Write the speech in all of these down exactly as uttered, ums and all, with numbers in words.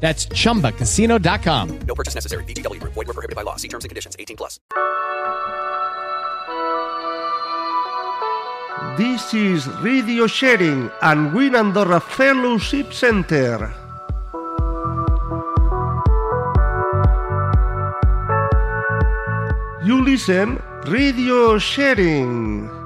That's chumba casino dot com. No purchase necessary. V G W Group. Void where prohibited by law. See terms and conditions. eighteen plus. This is Radio Sharing and Winandora Fellowship Center. You listen Radio Sharing.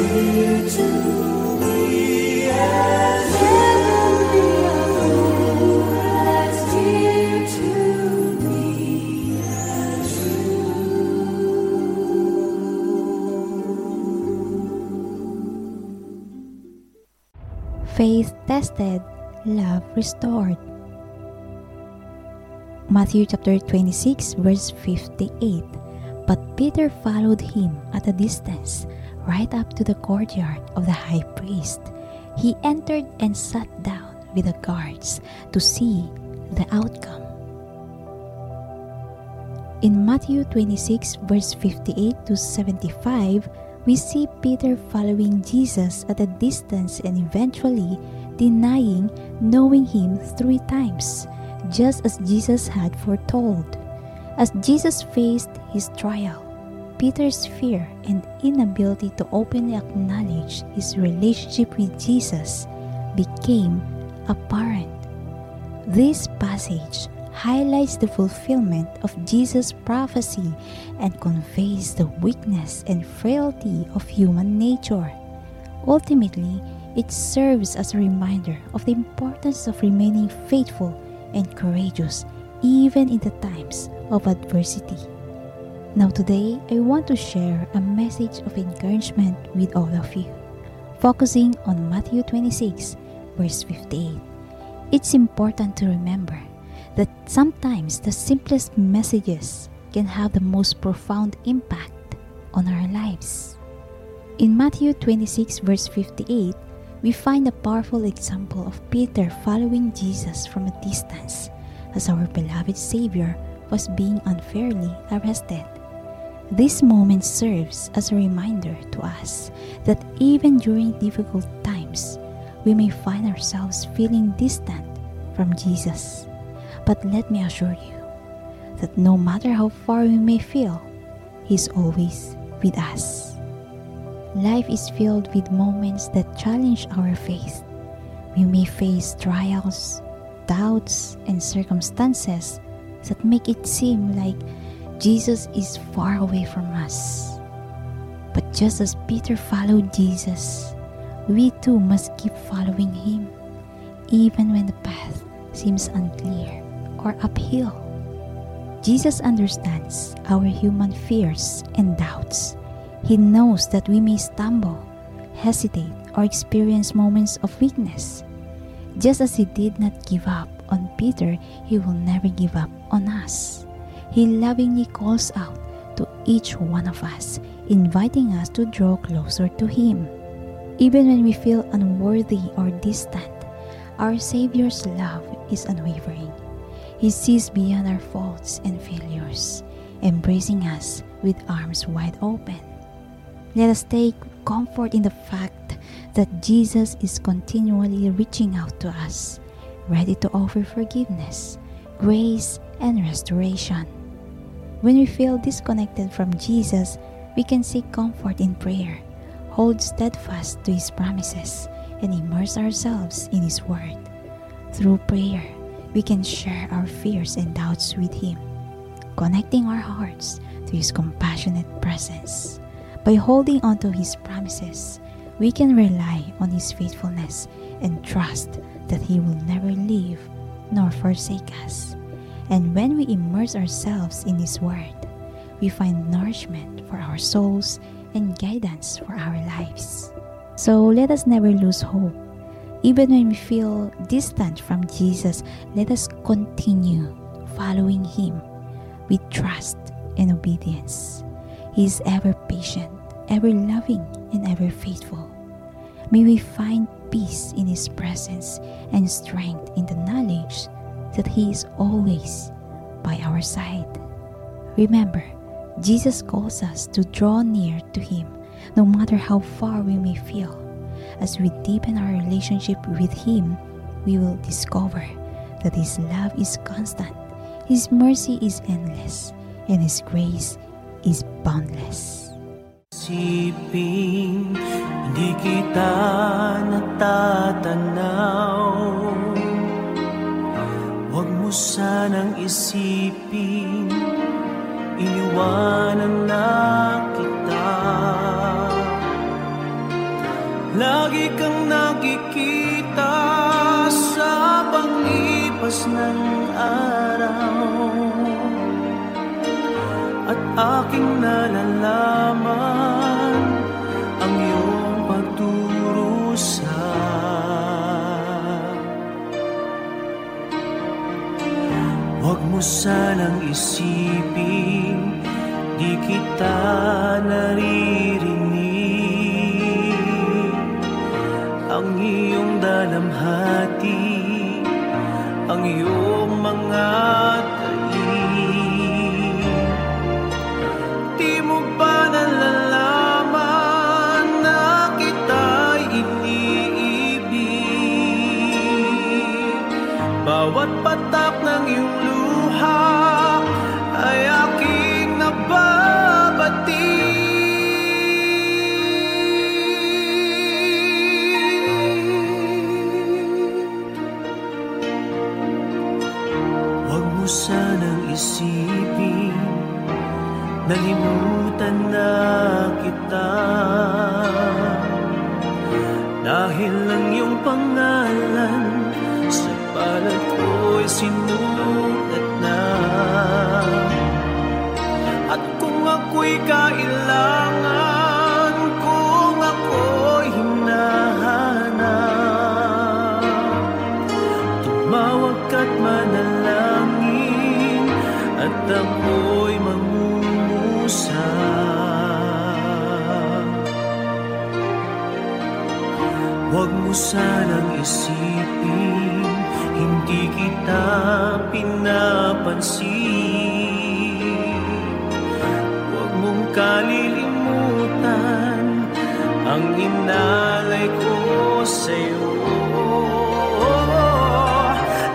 Faith tested, love restored. Matthew chapter twenty-six, verse fifty-eight. But Peter followed him at a distance, right up to the courtyard of the high priest. He entered and sat down with the guards to see the outcome. In Matthew twenty-six, verse fifty-eight to seventy-five, we see Peter following Jesus at a distance and eventually denying knowing him three times, just as Jesus had foretold. As Jesus faced his trial, Peter's fear and inability to openly acknowledge his relationship with Jesus became apparent. This passage highlights the fulfillment of Jesus' prophecy and conveys the weakness and frailty of human nature. Ultimately, it serves as a reminder of the importance of remaining faithful and courageous even in the times of adversity. Now today, I want to share a message of encouragement with all of you, focusing on Matthew twenty-six, verse fifty-eight. It's important to remember that sometimes the simplest messages can have the most profound impact on our lives. In Matthew twenty-six, verse fifty-eight, we find a powerful example of Peter following Jesus from a distance as our beloved Savior was being unfairly arrested. This moment serves as a reminder to us that even during difficult times, we may find ourselves feeling distant from Jesus. But let me assure you that no matter how far we may feel, He is always with us. Life is filled with moments that challenge our faith. We may face trials, doubts, and circumstances that make it seem like Jesus is far away from us. But just as Peter followed Jesus, we too must keep following Him, even when the path seems unclear or uphill. Jesus understands our human fears and doubts. He knows that we may stumble, hesitate, or experience moments of weakness. Just as He did not give up on Peter, He will never give up on us. He lovingly calls out to each one of us, inviting us to draw closer to Him. Even when we feel unworthy or distant, our Savior's love is unwavering. He sees beyond our faults and failures, embracing us with arms wide open. Let us take comfort in the fact that Jesus is continually reaching out to us, ready to offer forgiveness, grace, and restoration. When we feel disconnected from Jesus, we can seek comfort in prayer, hold steadfast to His promises, and immerse ourselves in His Word. Through prayer, we can share our fears and doubts with Him, connecting our hearts to His compassionate presence. By holding on to His promises, we can rely on His faithfulness and trust that He will never leave nor forsake us. And when we immerse ourselves in His Word, we find nourishment for our souls and guidance for our lives. So let us never lose hope. Even when we feel distant from Jesus, let us continue following Him with trust and obedience. He is ever patient, ever loving, and ever faithful. May we find peace in His presence and strength in the knowledge that He is always by our side. Remember, Jesus calls us to draw near to Him, no matter how far we may feel. As we deepen our relationship with Him, we will discover that His love is constant, His mercy is endless, and His grace is boundless. Siping, hindi kita natatanaw. Huwag mo sanang isipin, iniwanan na kita. Lagi kang nakikita sa paglipas ng araw, at aking nalalaman ang iyong pagdurusa. Huwag mo sanang isipin di kita naririnig, ang iyong dalamhati, ang iyong mga talim. Di mo ba nalalaman na kita'y iniibig? Bawat patak ng iyong luha ay aking babati. Huwag mo sanang isipin nalimutan na kita, dahil lang iyong pangalan sa palad ko'y sinulat na. Ako'y kailangan, kung ako'y hinahanap, tumawag ka't manalangin at ako'y mangumusa. Huwag mo sanang isipin hindi kita pinapansin, kalilimutan ang inalay ko sa'yo.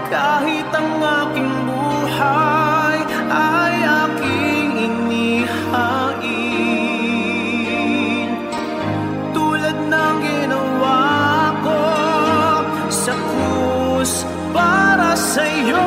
Kahit ang aking buhay ay aking inihain, tulad ng ginawa ko sa krus para sa'yo.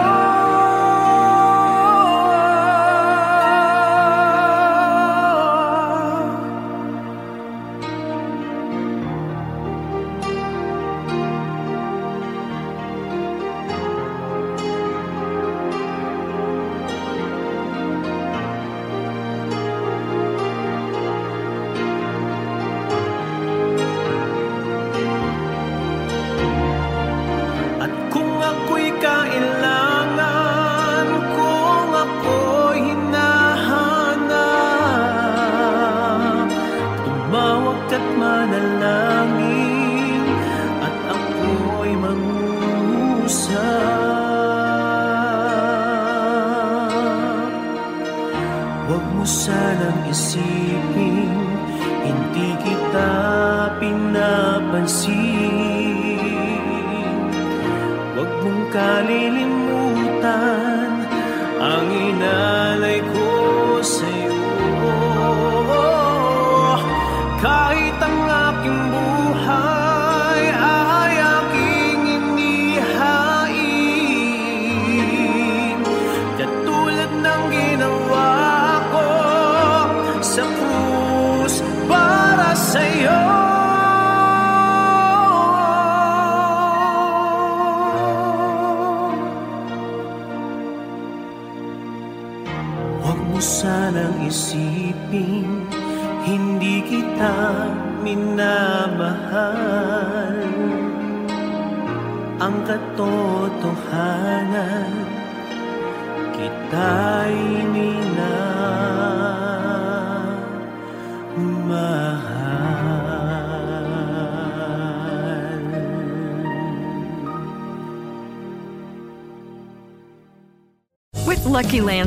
Lucky Land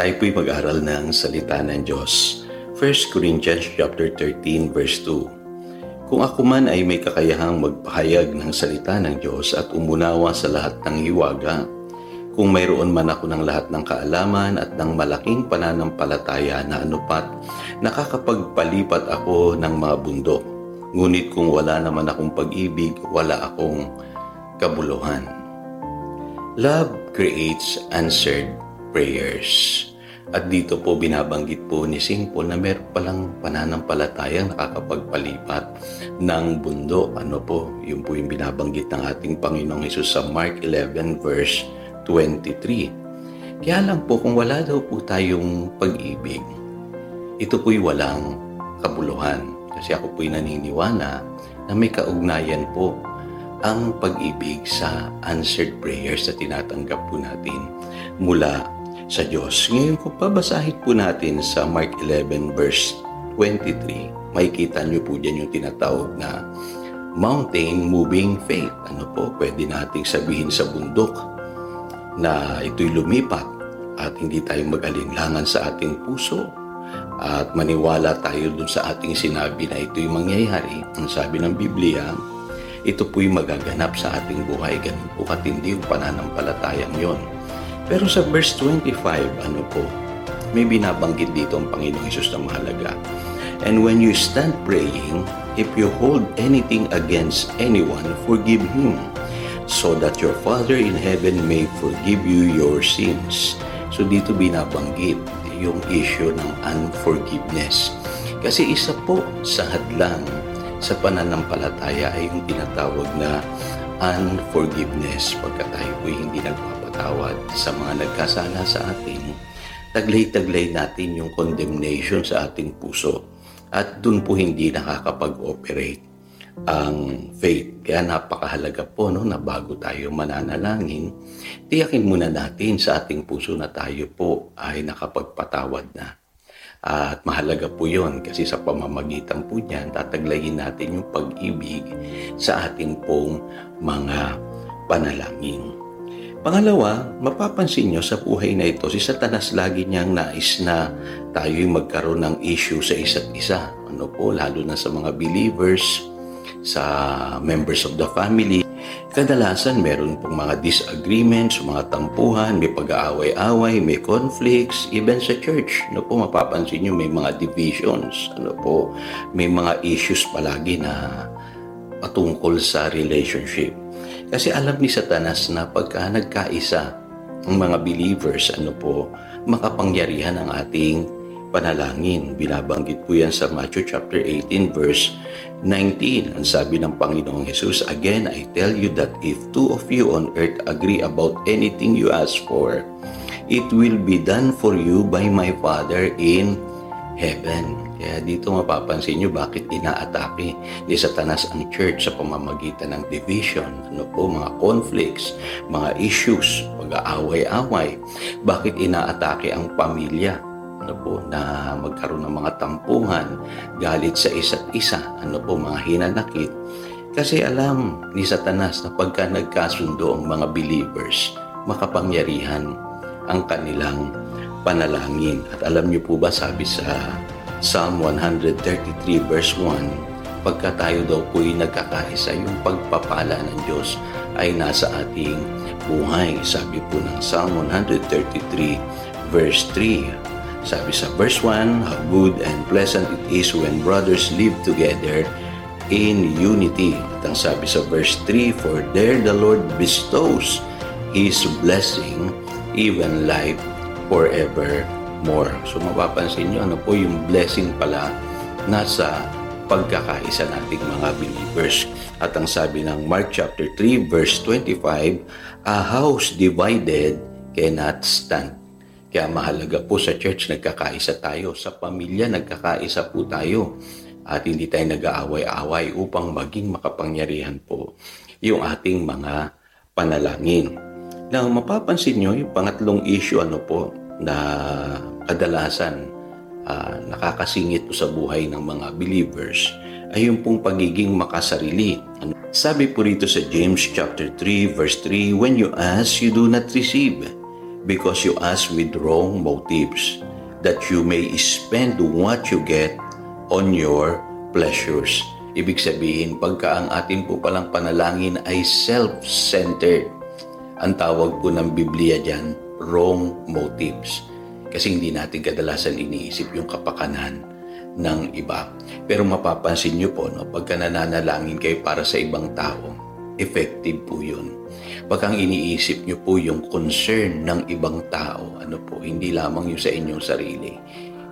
Tayo po'y mag-aral ng salita ng Diyos First Corinthians chapter thirteen verse two. Kung ako man ay may kakayahang magpahayag ng salita ng Diyos at umunawa sa lahat ng hiwaga, kung mayroon man ako ng lahat ng kaalaman at ng malaking pananampalataya na anupat, nakakapagpalipat ako ng mga bundok. Ngunit kung wala naman akong pag-ibig, wala akong kabuluhan. Love creates answered prayers. At dito po binabanggit po ni Saint Paul na meron palang pananampalatayang nakakapagpalipat ng bundok. Ano po? Yun po yung binabanggit ng ating Panginoong Hesus sa Mark eleven verse twenty-three. Kaya lang po kung wala daw po tayong pag-ibig, ito po'y walang kabuluhan. Kasi ako po'y naniniwala na may kaugnayan po ang pag-ibig sa answered prayers na tinatanggap po natin mula sa Diyos. Ngayon ko pa basahin po natin sa Mark eleven verse twenty-three. Makikita niyo po diyan yung tinatawag na mountain moving faith. Ano po, pwede nating sabihin sa bundok na ito'y lumipat at hindi tayo mag-alinlangan sa ating puso at maniwala tayo dun sa ating sinabi na ito'y mangyayari. Ang sabi ng Biblia, ito po'y magaganap sa ating buhay. Ganun po katindi yung pananampalatayang yon. Pero sa verse twenty-five, ano po, may binabanggit dito ang Panginoong Hesus na mahalaga. And when you stand praying, if you hold anything against anyone, forgive him, so that your Father in heaven may forgive you your sins. So dito binabanggit yung issue ng unforgiveness. Kasi isa po sa hadlang sa pananampalataya ay yung tinatawag na unforgiveness. Pagka tayo po hindi nagpapatawad sa mga nagkasala sa atin, taglay-taglay natin yung condemnation sa ating puso at dun po hindi nakakapag-operate ang faith. Kaya napakahalaga po no, na bago tayo mananalangin, tiyakin muna natin sa ating puso na tayo po ay nakapagpatawad na. At mahalaga po yun kasi sa pamamagitan po niyan, tataglayin natin yung pag-ibig sa ating pong mga panalangin. Pangalawa, mapapansin nyo sa buhay na ito, si Satanas lagi niyang nais na tayo'y magkaroon ng issue sa isa't isa. Ano po, lalo na sa mga believers, sa members of the family. Kadalasan meron pong mga disagreements, mga tampuhan, may pag-aaway-away, may conflicts, even sa church. Ano po, mapapansin nyo may mga divisions. Ano po, may mga issues palagi na patungkol sa relationship. Kasi alam ni Satanas na pagka nagkaisa ang mga believers, ano po, makapangyarihan ang ating panalangin. Binabanggit po yan sa Matthew chapter eighteen verse nineteen. Ang sabi ng Panginoong Hesus, again, I tell you that if two of you on earth agree about anything you ask for, it will be done for you by my Father in heaven. Kaya dito mapapansin nyo bakit inaatake ni Satanas ang church sa pamamagitan ng division, ano po, mga conflicts, mga issues, pag-aaway-away. Bakit inaatake ang pamilya, ano po, na magkaroon ng mga tampuhan, galit sa isa't isa, ano po, mga hinanakit. Kasi alam ni Satanas na pagka nagkasundo ang mga believers, makapangyarihan ang kanilang panalangin. At alam nyo po ba, sabi sa Psalm one thirty-three verse one, pagka tayo daw po'y nagkakaisa, yung pagpapala ng Diyos ay nasa ating buhay. Sabi po ng Psalm one thirty-three verse three, sabi sa verse one, how good and pleasant it is when brothers live together in unity. At ang sabi sa verse three, for there the Lord bestows His blessing, even life forever more. So mapapansin nyo, ano po yung blessing pala nasa pagkakaisa nating mga believers. At ang sabi ng Mark chapter three verse twenty-five, a house divided cannot stand. Kaya mahalaga po sa church, nagkakaisa tayo. Sa pamilya, nagkakaisa po tayo. At hindi tayo nag-aaway-aaway upang maging makapangyarihan po yung ating mga panalangin. Now, mapapansin nyo, yung pangatlong issue, ano po, na kadalasan uh, nakakasingit po sa buhay ng mga believers ay yung pong pagiging makasarili. Ano? Sabi po rito sa James chapter three verse three, when you ask, you do not receive because you ask with wrong motives that you may spend what you get on your pleasures. Ibig sabihin, pagka ang atin po palang panalangin ay self-centered, ang tawag po ng Biblia dyan, wrong motives. Kasi hindi natin kadalasan iniisip yung kapakanan ng iba. Pero mapapansin nyo po, no, pagka nananalangin kayo para sa ibang tao, effective po yun. Pagka iniisip nyo po yung concern ng ibang tao, ano po, hindi lamang yung sa inyong sarili,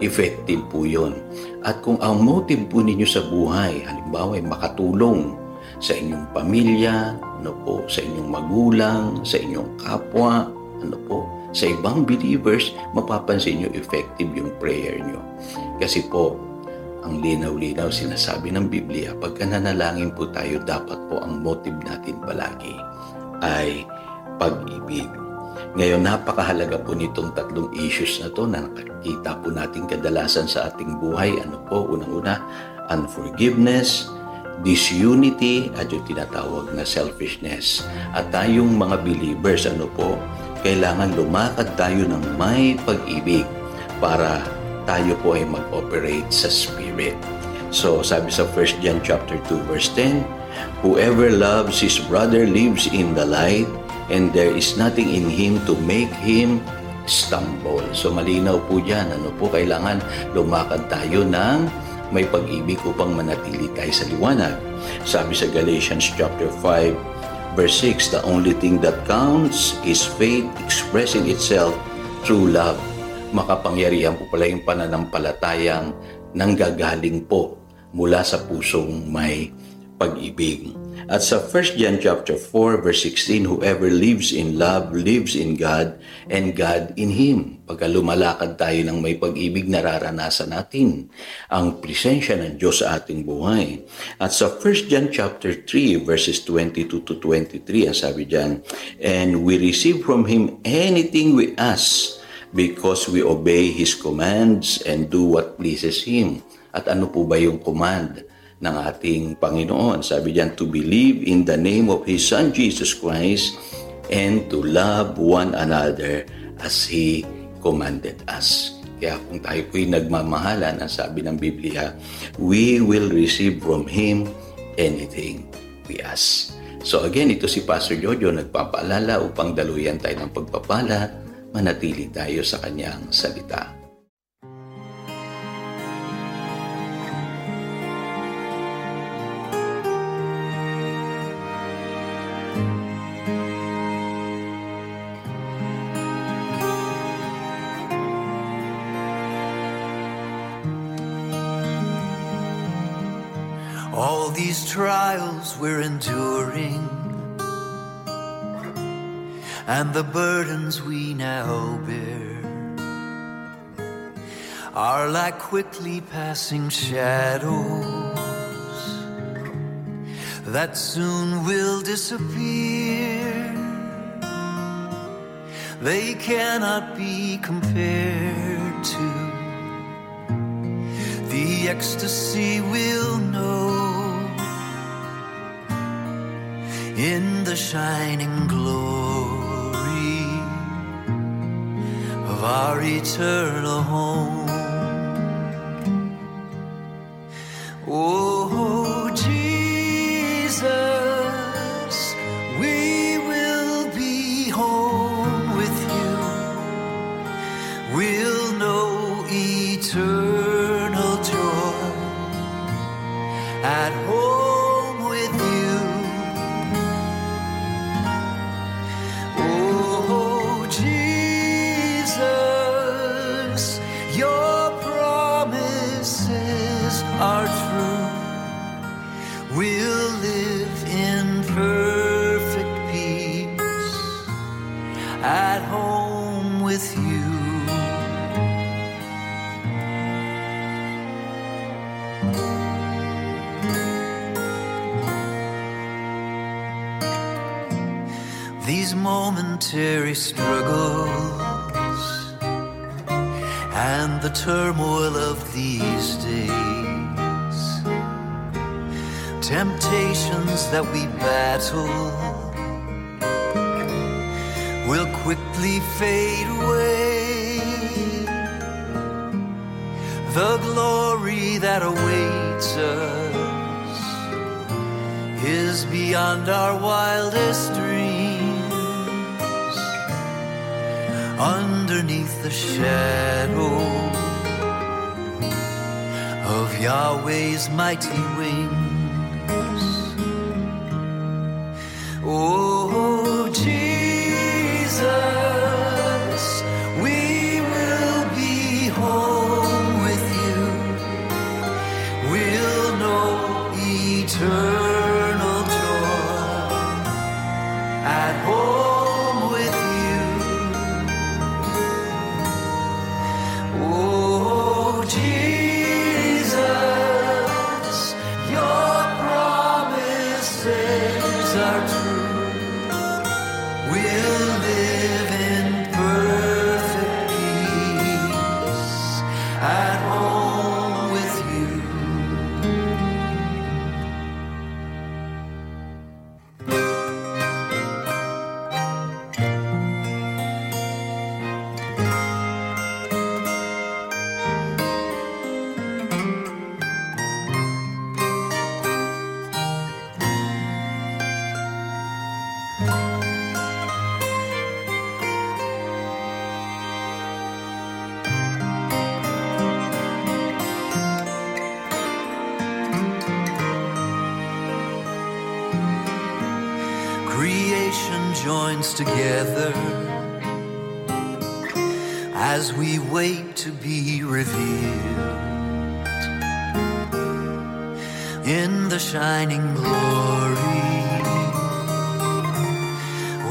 effective po yun. At kung ang motive po ninyo sa buhay, halimbawa ay makatulong sa inyong pamilya, ano po, sa inyong magulang, sa inyong kapwa, ano po, sa ibang believers, mapapansin nyo effective yung prayer nyo. Kasi po, ang linaw-linaw sinasabi ng Biblia, pagka nanalangin po tayo, dapat po ang motive natin palagi ay pag-ibig. Ngayon, napakahalaga po nitong tatlong issues na to na nakikita po natin kadalasan sa ating buhay. Ano po? Unang-una, unforgiveness, disunity, at yung tinatawag na selfishness. At tayong mga believers, ano po, kailangan lumakad tayo ng may pag-ibig para tayo po ay mag-operate sa Spirit. So, sabi sa First John chapter two, verse ten, whoever loves his brother lives in the light, and there is nothing in him to make him stumble. So malinaw po dyan, ano po, kailangan lumakad tayo ng may pag-ibig upang manatili tayo sa liwanag. Sabi sa Galatians chapter five, verse six, the only thing that counts is faith expressing itself through love. Makapangyarihan po pala yung pananampalatayang nanggagaling po mula sa pusong may pag-ibig. At sa First John chapter four, verse sixteen, whoever lives in love lives in God and God in Him. Pagka lumalakad tayo ng may pag-ibig, nararanasan natin ang presensya ng Diyos sa ating buhay. At sa First John chapter three, verses twenty-two to twenty-three, ang sabi dyan, and we receive from Him anything we ask because we obey His commands and do what pleases Him. At ano po ba yung command ng ating Panginoon? Sabi diyan, to believe in the name of His Son Jesus Christ and to love one another as He commanded us. Kaya kung tayo po'y nagmamahalan, ang sabi ng Biblia, we will receive from Him anything we ask. So again, ito si Pastor Jojo, nagpapaalala upang daluyan tayo ng pagpapala, manatili tayo sa Kanyang salita. All these trials we're enduring, and the burdens we now bear are like quickly passing shadows that soon will disappear. They cannot be compared to the ecstasy we'll know in the shining glory of our eternal home. Oh, Jesus, we will be home with You. We'll know eternal joy at home. These momentary struggles and the turmoil of these days, temptations that we battle will quickly fade away. The glory that awaits us is beyond our wildest dreams. Underneath the shadow of Yahweh's mighty wings. Oh, Jesus, we will be home with you. We'll know eternal joy at home with you. Oh, Jesus. Together as we wait to be revealed in the shining glory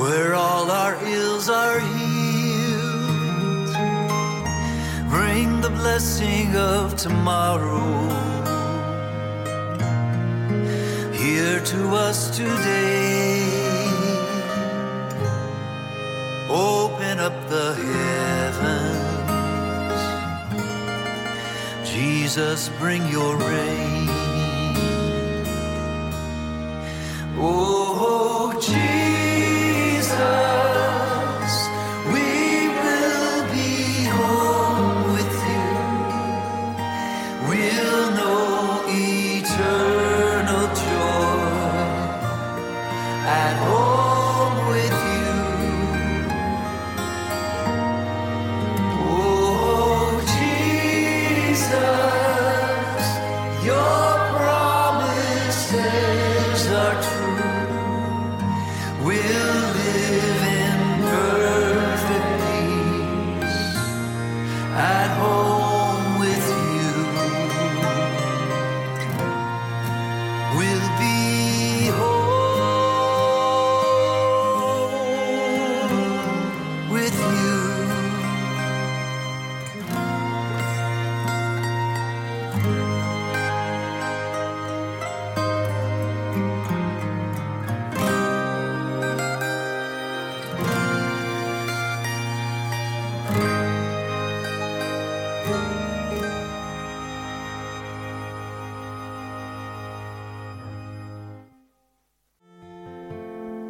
where all our ills are healed. Bring the blessing of tomorrow here to us today. Open up the heavens, Jesus, bring your rain. Oh, Jesus, we will be home with you. We'll know eternal joy at home.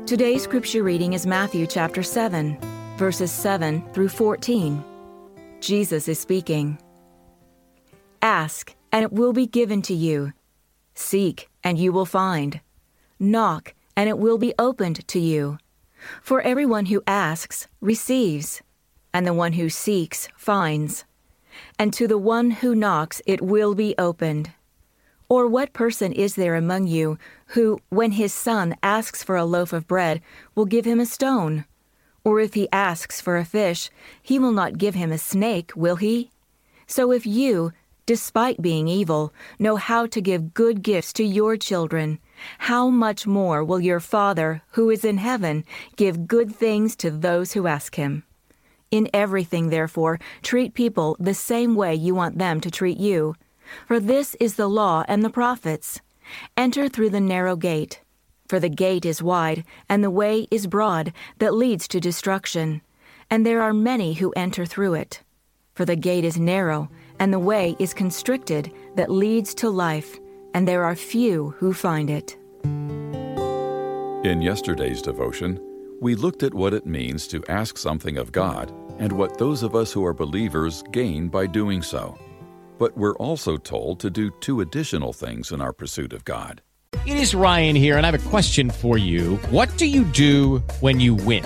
Today's scripture reading is Matthew chapter seven, verses seven through fourteen. Jesus is speaking. Ask, and it will be given to you. Seek, and you will find. Knock, and it will be opened to you. For everyone who asks receives, and the one who seeks finds. And to the one who knocks it will be opened. Or what person is there among you who, when his son asks for a loaf of bread, will give him a stone? Or if he asks for a fish, he will not give him a snake, will he? So if you, despite being evil, know how to give good gifts to your children, how much more will your Father, who is in heaven, give good things to those who ask him? In everything, therefore, treat people the same way you want them to treat you. For this is the law and the prophets. Enter through the narrow gate. For the gate is wide, and the way is broad, that leads to destruction. And there are many who enter through it. For the gate is narrow, and the way is constricted, that leads to life. And there are few who find it. In yesterday's devotion, we looked at what it means to ask something of God and what those of us who are believers gain by doing so. But we're also told to do two additional things in our pursuit of God. It is Ryan here, and I have a question for you. What do you do when you win?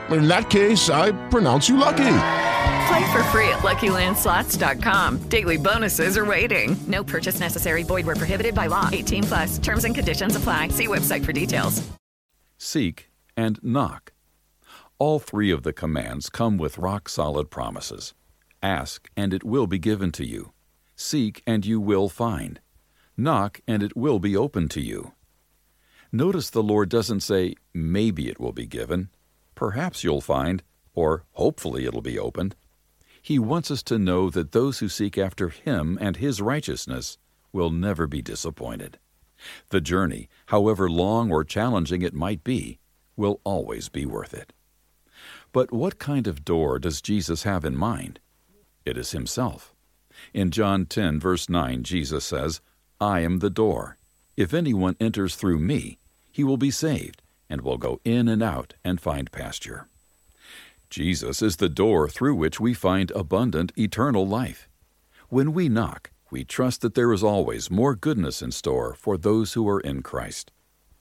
In that case, I pronounce you lucky. Play for free at lucky land slots dot com. Daily bonuses are waiting. No purchase necessary. Void where prohibited by law. eighteen plus. Terms and conditions apply. See website for details. Seek and knock. All three of the commands come with rock-solid promises. Ask, and it will be given to you. Seek, and you will find. Knock, and it will be opened to you. Notice the Lord doesn't say, maybe it will be given, perhaps you'll find, or hopefully it'll be opened. He wants us to know that those who seek after Him and His righteousness will never be disappointed. The journey, however long or challenging it might be, will always be worth it. But what kind of door does Jesus have in mind? It is Himself. In John ten, verse nine, Jesus says, "I am the door. If anyone enters through me, he will be saved and will go in and out and find pasture." Jesus is the door through which we find abundant, eternal life. When we knock, we trust that there is always more goodness in store for those who are in Christ.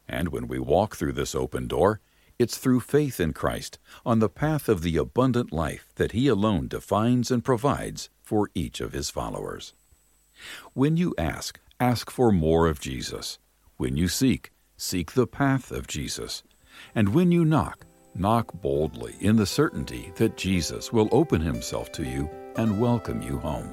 And when we walk through this open door, it's through faith in Christ, on the path of the abundant life that He alone defines and provides for each of His followers. When you ask, ask for more of Jesus. When you seek, seek the path of Jesus. And when you knock, knock boldly in the certainty that Jesus will open Himself to you and welcome you home.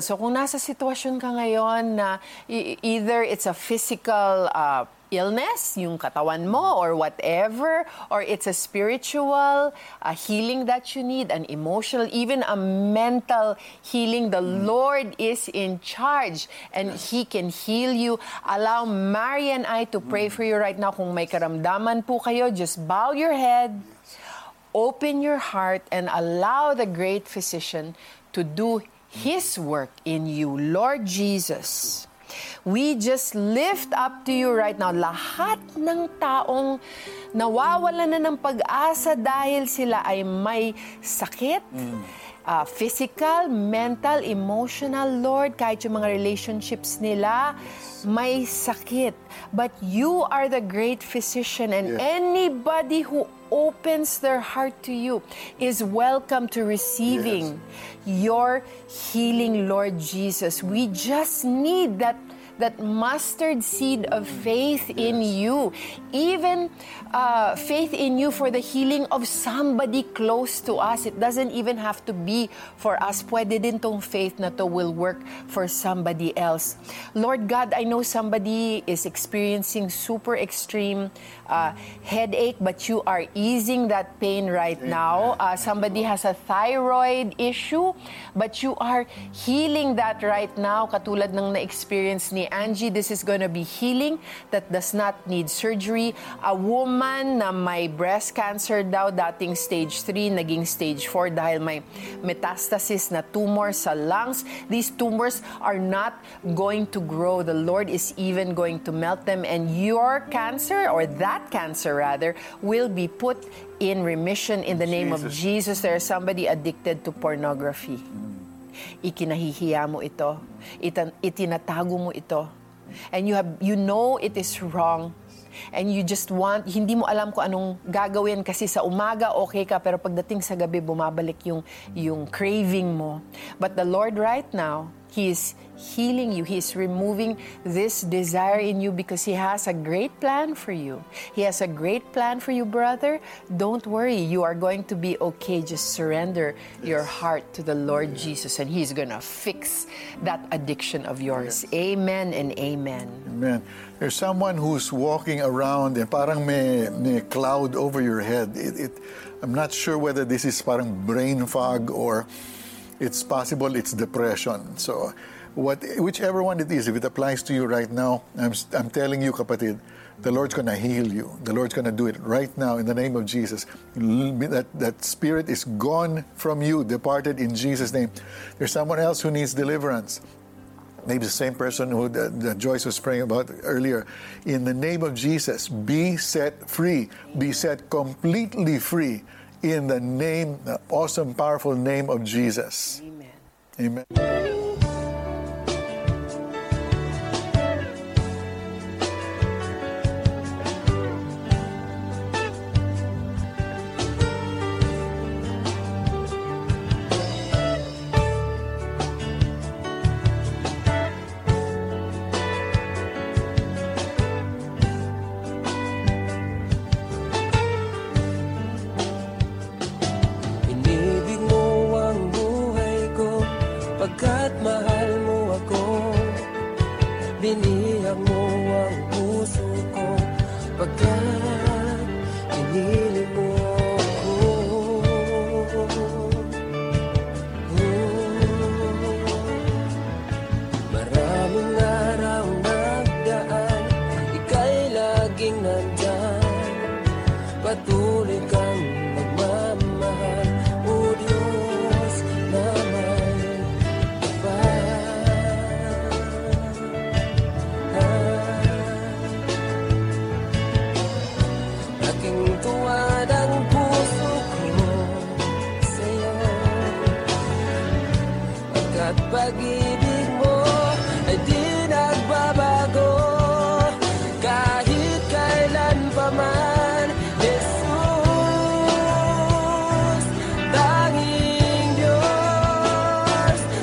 Blaisel, so kung nasa sitwasyon ka ngayon na e- either it's a physical uh, illness, yung katawan mo or whatever, or it's a spiritual uh, healing that you need, an emotional, even a mental healing, the mm. Lord is in charge and yes. He can heal you. Allow Mary and I to pray mm. for you right now. Kung may karamdaman po kayo, just bow your head, yes. open your heart, and allow the great physician to do His work in you. Lord Jesus, we just lift up to you right now lahat ng taong nawawala na ng pag-asa dahil sila ay may sakit, mm. uh, physical, mental, emotional, Lord, kahit yung mga relationships nila, may sakit. But you are the great physician, and yeah. anybody who opens their heart to you is welcome to receiving yes. your healing, Lord Jesus. We just need that that mustard seed of faith yes. in you, even uh, faith in you for the healing of somebody close to us. It doesn't even have to be for us. Pwede din tong faith na to will work for somebody else. Lord God, I know somebody is experiencing super extreme uh, headache, but you are easing that pain right Amen. Now. Uh, somebody has a thyroid issue, but you are healing that right now. Katulad ng na-experience ni Angie, this is going to be healing that does not need surgery. A woman na may breast cancer daw, dating stage three, naging stage four dahil may metastasis na tumor sa lungs. These tumors are not going to grow. The Lord is even going to melt them, and your cancer, or that cancer rather, will be put in remission in the name Jesus. Of Jesus. There is somebody addicted to pornography. Mm. Ikinahihiya mo ito, Itan- itinatago mo ito, and you have you know it is wrong, and you just want, hindi mo alam kung anong gagawin kasi sa umaga okay ka, pero pagdating sa gabi bumabalik yung yung craving mo. But the Lord right now, He is healing you. He is removing this desire in you because He has a great plan for you. He has a great plan for you, brother. Don't worry. You are going to be okay. Just surrender yes. your heart to the Lord yeah. Jesus, and He's going to fix that addiction of yours. Yes. Amen and amen. Amen. There's someone who's walking around and parang may, may cloud over your head. It, it, I'm not sure whether this is parang brain fog or... It's possible it's depression. So, what, whichever one it is, if it applies to you right now, I'm, I'm telling you, kapatid, the Lord's going to heal you. The Lord's going to do it right now in the name of Jesus. That, that spirit is gone from you, departed in Jesus' name. There's someone else who needs deliverance. Maybe the same person who the, the Joyce was praying about earlier. In the name of Jesus, be set free. Be set completely free. In the name, the awesome, powerful name of Jesus. Amen. Amen.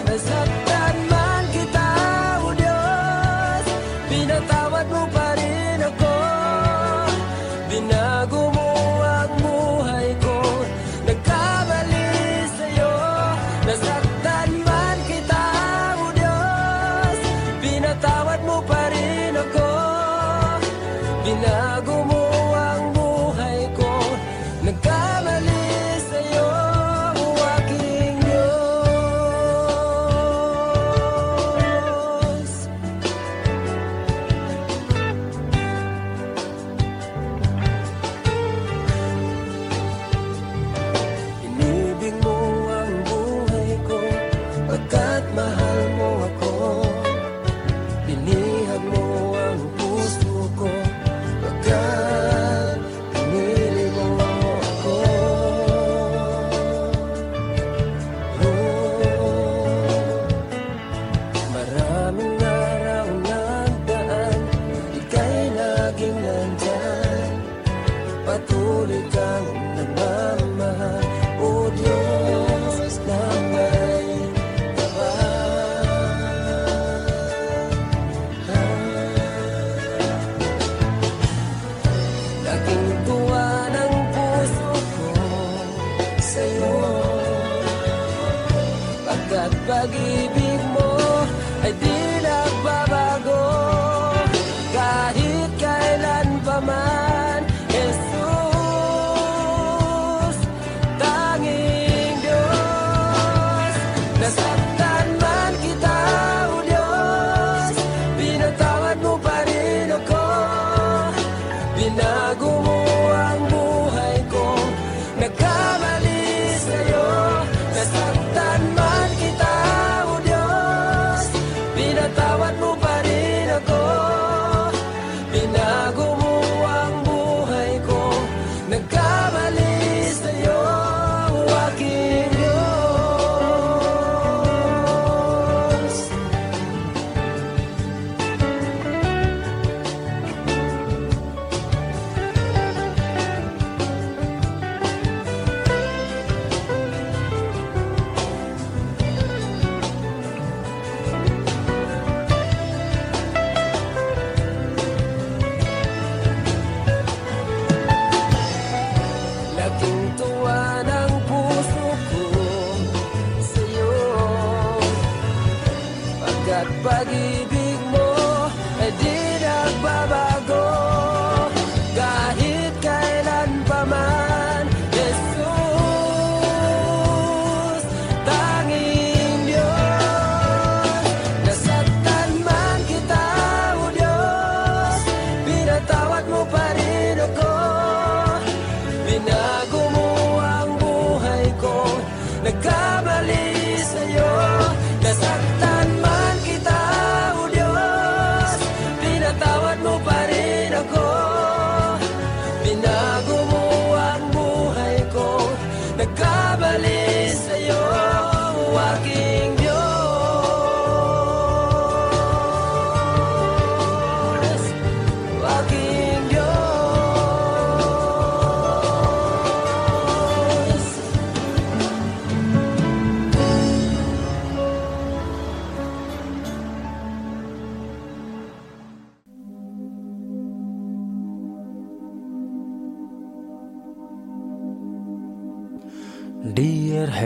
Nasaktan man kita,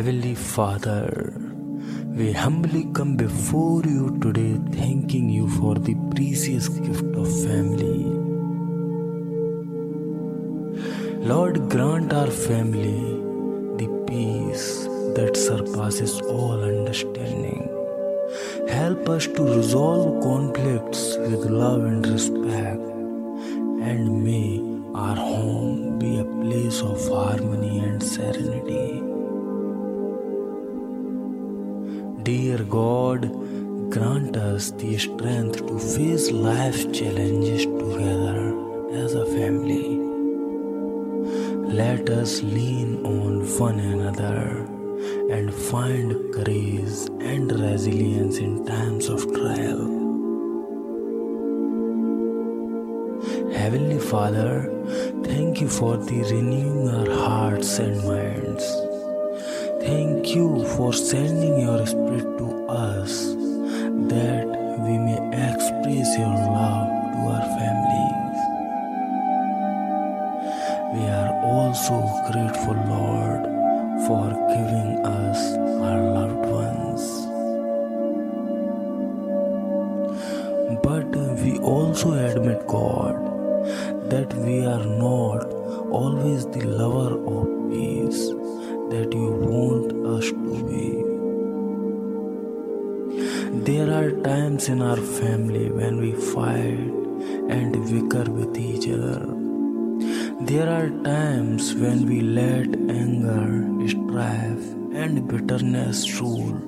Heavenly Father, we humbly come before you today, thanking you for the precious gift of family. Lord, grant our family the peace that surpasses all understanding. Help us to resolve conflicts with love and respect, and may our home be a place of harmony and serenity. Dear God, grant us the strength to face life's challenges together as a family. Let us lean on one another and find grace and resilience in times of trial. Heavenly Father, thank you for the renewing our hearts and minds. Thank you for sending your Spirit to us that we may express your love to our families. We are also grateful, Lord, for giving us our loved ones. But we also admit, God, that we are not always the lover of peace that you want us to be. There are times in our family when we fight and bicker with each other. There are times when we let anger, strife, and bitterness rule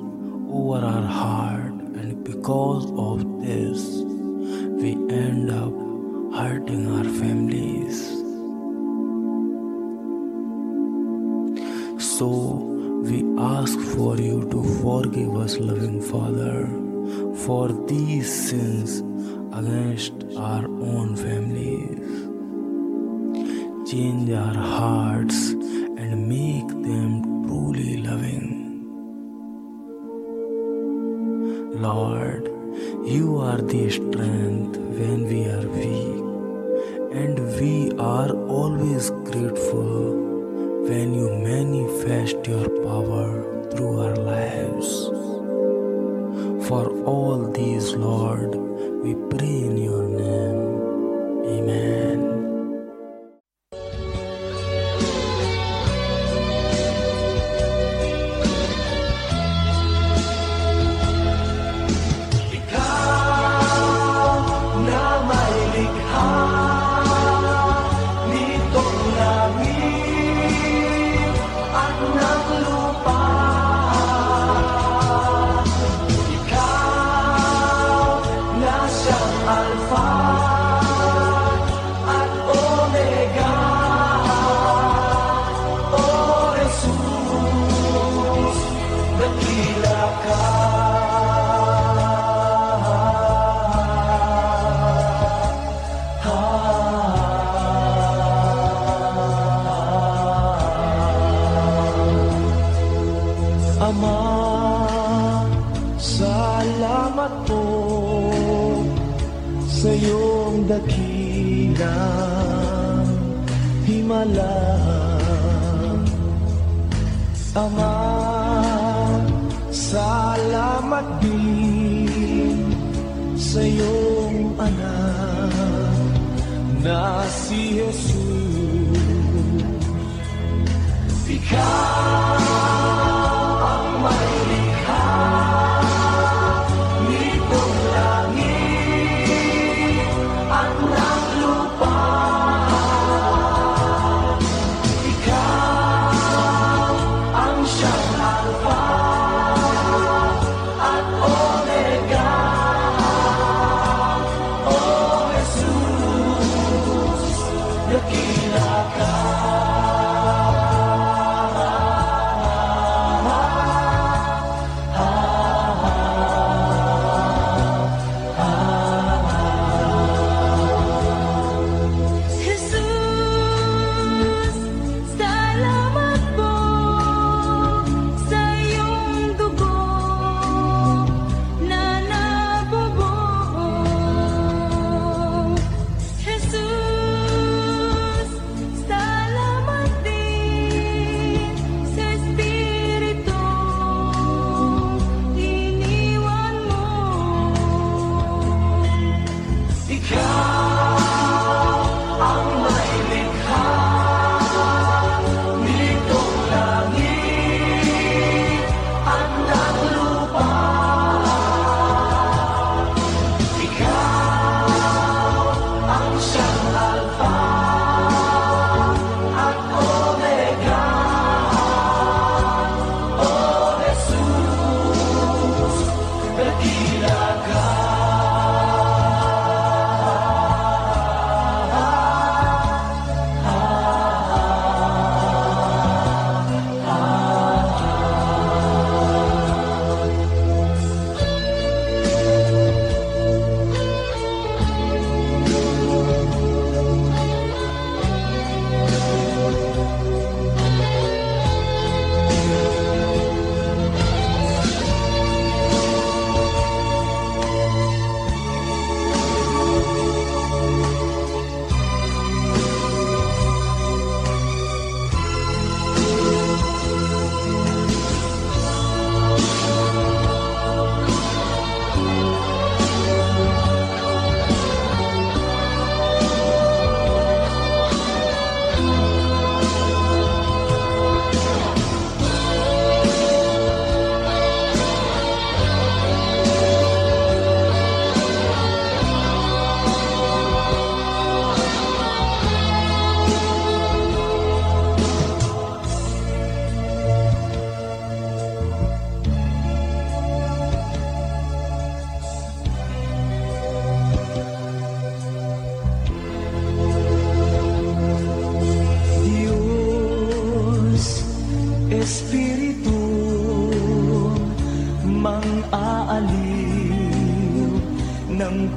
over our heart, and because of this, we end up hurting our families. So we ask for you to forgive us, loving Father, for these sins against our own families. change our hearts and make them truly loving. Lord, you are the strength when we are weak, and we are always grateful when you manifest your power through our lives. For all these, Lord, we pray in your name. Amen. Ama, salamat din sa iyong anak na si Jesus. Ikaw ang may likha nitong langit at ng lupa.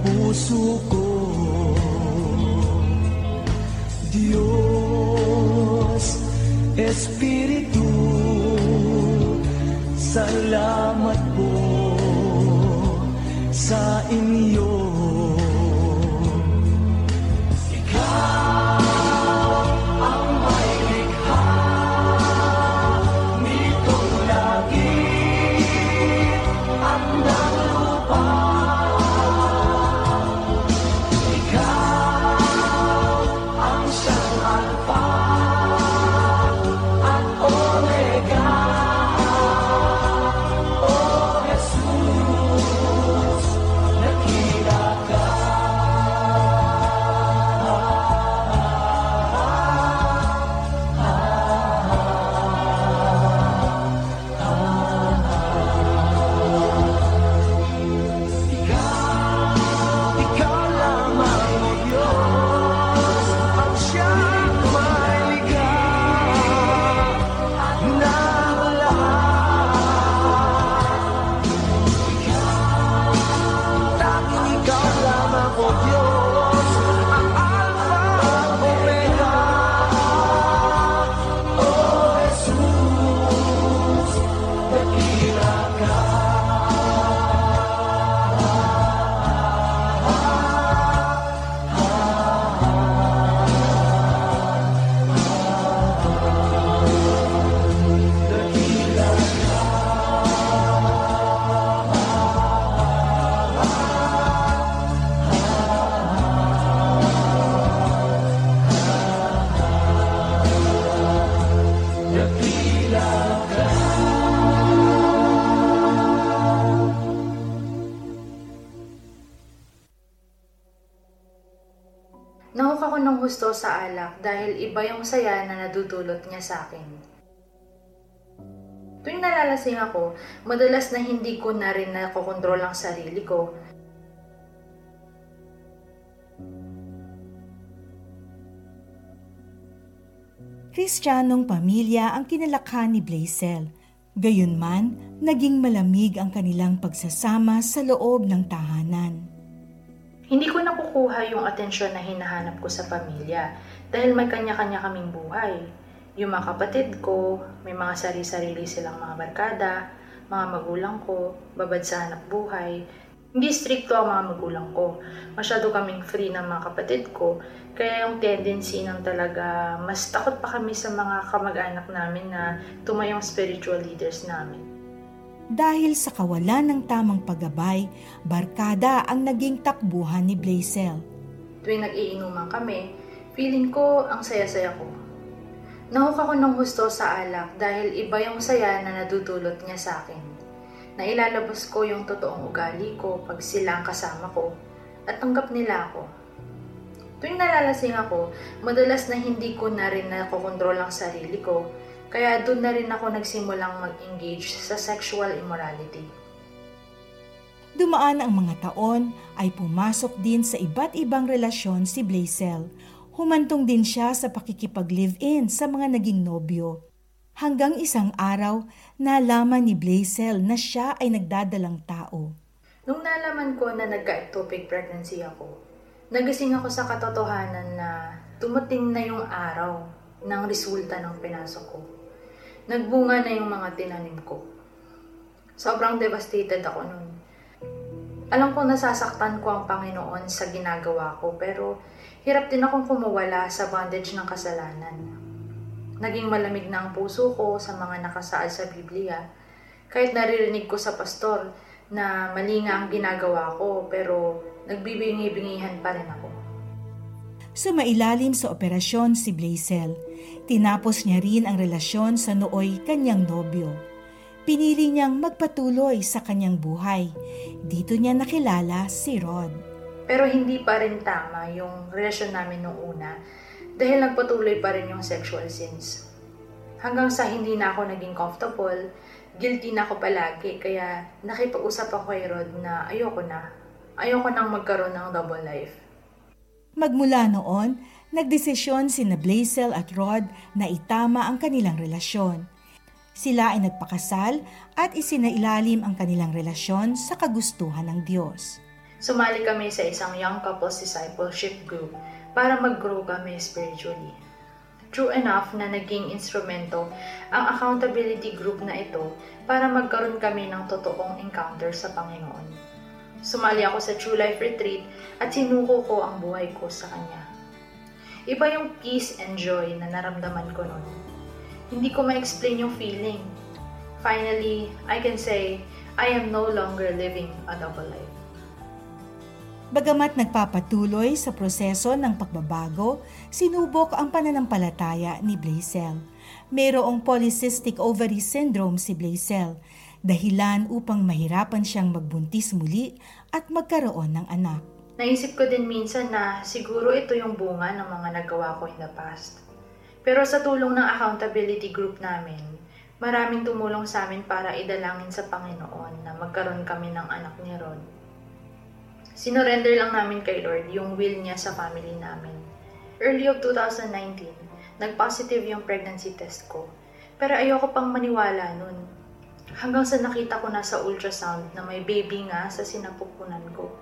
Puso ko Diyos Espiritu, salamat po sa inyo. Ikaw ang may likha nitong langit at ng lupa. Ikaw ang siyang alpha at omega. O Jesus, nakita ka. Ikaw lamang, O Diyos, ang siyang may likha na wala. Tanging ikaw lamang, O Diyos, ang alpha at omega. O Jesus, nakita ka. Nahuk ako ng gusto sa alak dahil iba yung saya na nadudulot niya sa akin. Tuwing nalalasing ako, madalas na hindi ko na rin nakokontrol ang sarili ko. Kristiyanong pamilya ang kinalakhan ni Blaisel. Gayunman, naging malamig ang kanilang pagsasama sa loob ng tahanan. Hindi ko nakukuha yung atensyon na hinahanap ko sa pamilya dahil may kanya-kanya kaming buhay. Yung mga kapatid ko, may mga sarili-sarili silang mga barkada, mga magulang ko, babad sa hanap buhay. Hindi stricto ang mga magulang ko. Masyado kaming free ng mga kapatid ko, kaya yung tendency nang talaga mas takot pa kami sa mga kamag-anak namin na tumayong spiritual leaders namin. Dahil sa kawalan ng tamang paggabay, barkada ang naging takbuhan ni Blaisel. Tuwing nag-iinuman kami, feeling ko ang saya-saya ko. Nahuk ako ng gusto sa alak dahil iba yung saya na nadudulot niya sa akin. Nailalabas ko yung totoong ugali ko pag sila ang kasama ko at tanggap nila ako. Tuwing nalalasing ako, madalas na hindi ko na rin nakokontrol ang sarili ko. Kaya doon na rin ako nagsimulang mag-engage sa sexual immorality. Dumaan ang mga taon ay pumasok din sa iba't ibang relasyon si Blaisel. Humantong din siya sa pakikipag-live-in sa mga naging nobyo. Hanggang isang araw, nalaman ni Blaisel na siya ay nagdadalang tao. Nung nalaman ko na nagka-ectopic pregnancy ako, nagising ako sa katotohanan na tumating na yung araw ng resulta ng pinasok ko. Nagbunga na yung mga tinanim ko. Sobrang devastated ako nun. Alam kong nasasaktan ko ang Panginoon sa ginagawa ko, pero hirap din akong kumuwala sa bondage ng kasalanan. Naging malamig na ang puso ko sa mga nakasaad sa Biblia. Kahit naririnig ko sa pastor na mali nga ang ginagawa ko, pero nagbibingi-bingihan pa rin ako. Sumailalim sa operasyon si Blaisel. Tinapos niya rin ang relasyon sa nooy kanyang nobyo. Pinili niyang magpatuloy sa kanyang buhay. Dito niya nakilala si Rod. Pero hindi pa rin tama yung relasyon namin noong una dahil nagpatuloy pa rin yung sexual sins. Hanggang sa hindi na ako naging comfortable, guilty na ako palagi kaya nakipag-usap ako kay Rod na ayoko na. Ayoko nang magkaroon ng double life. Magmula noon, nagdesisyon sina Blaisel at Rod na itama ang kanilang relasyon. Sila ay nagpakasal at isinailalim ang kanilang relasyon sa kagustuhan ng Diyos. Sumali kami sa isang young couples discipleship group para mag-grow kami spiritually. True enough na naging instrumento ang accountability group na ito para magkaroon kami ng totoong encounter sa Panginoon. Sumali ako sa True Life Retreat at sinuko ko ang buhay ko sa Kanya. Iba yung peace and joy na naramdaman ko noon. Hindi ko ma-explain yung feeling. Finally, I can say, I am no longer living a double life. Bagamat nagpapatuloy sa proseso ng pagbabago, sinubok ang pananampalataya ni Blaisel. Mayroong polycystic ovary syndrome si Blaisel, dahilan upang mahirapan siyang magbuntis muli at magkaroon ng anak. Naisip ko din minsan na siguro ito yung bunga ng mga nagawa ko in the past. Pero sa tulong ng accountability group namin, maraming tumulong sa amin para idalangin sa Panginoon na magkaroon kami ng anak ni Rod. Sinurrender lang namin kay Lord yung will niya sa family namin. Early of twenty nineteen, nag-positive yung pregnancy test ko. Pero ayoko pang maniwala nun. Hanggang sa nakita ko na sa ultrasound na may baby nga sa sinapupunan ko.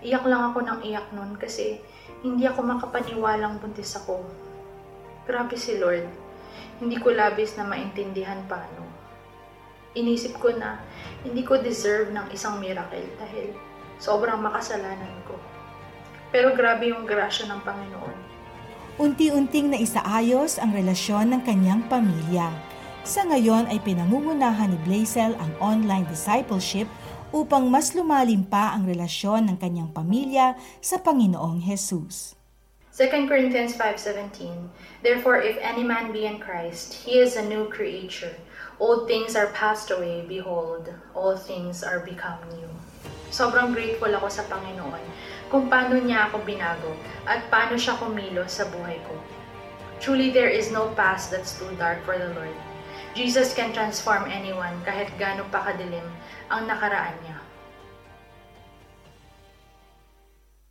Iyak lang ako ng iyak nun kasi hindi ako makapaniwalang buntis ako. Grabe si Lord. Hindi ko labis na maintindihan paano. Inisip ko na hindi ko deserve ng isang miracle dahil sobrang makasalanan ko. Pero grabe yung grasya ng Panginoon. Unti-unting naisaayos ang relasyon ng kanyang pamilya. Sa ngayon ay pinangungunahan ni Blaisel ang online discipleship upang mas lumalim pa ang relasyon ng kanyang pamilya sa Panginoong Jesus. Second Corinthians five seventeen, therefore, if any man be in Christ, he is a new creature. Old things are passed away, behold, all things are become new. Sobrang grateful ako sa Panginoon kung paano niya ako binago at paano siya kumilos sa buhay ko. Truly, there is no past that's too dark for the Lord. Jesus can transform anyone kahit gaano pa kadilim ang nakaraan niya.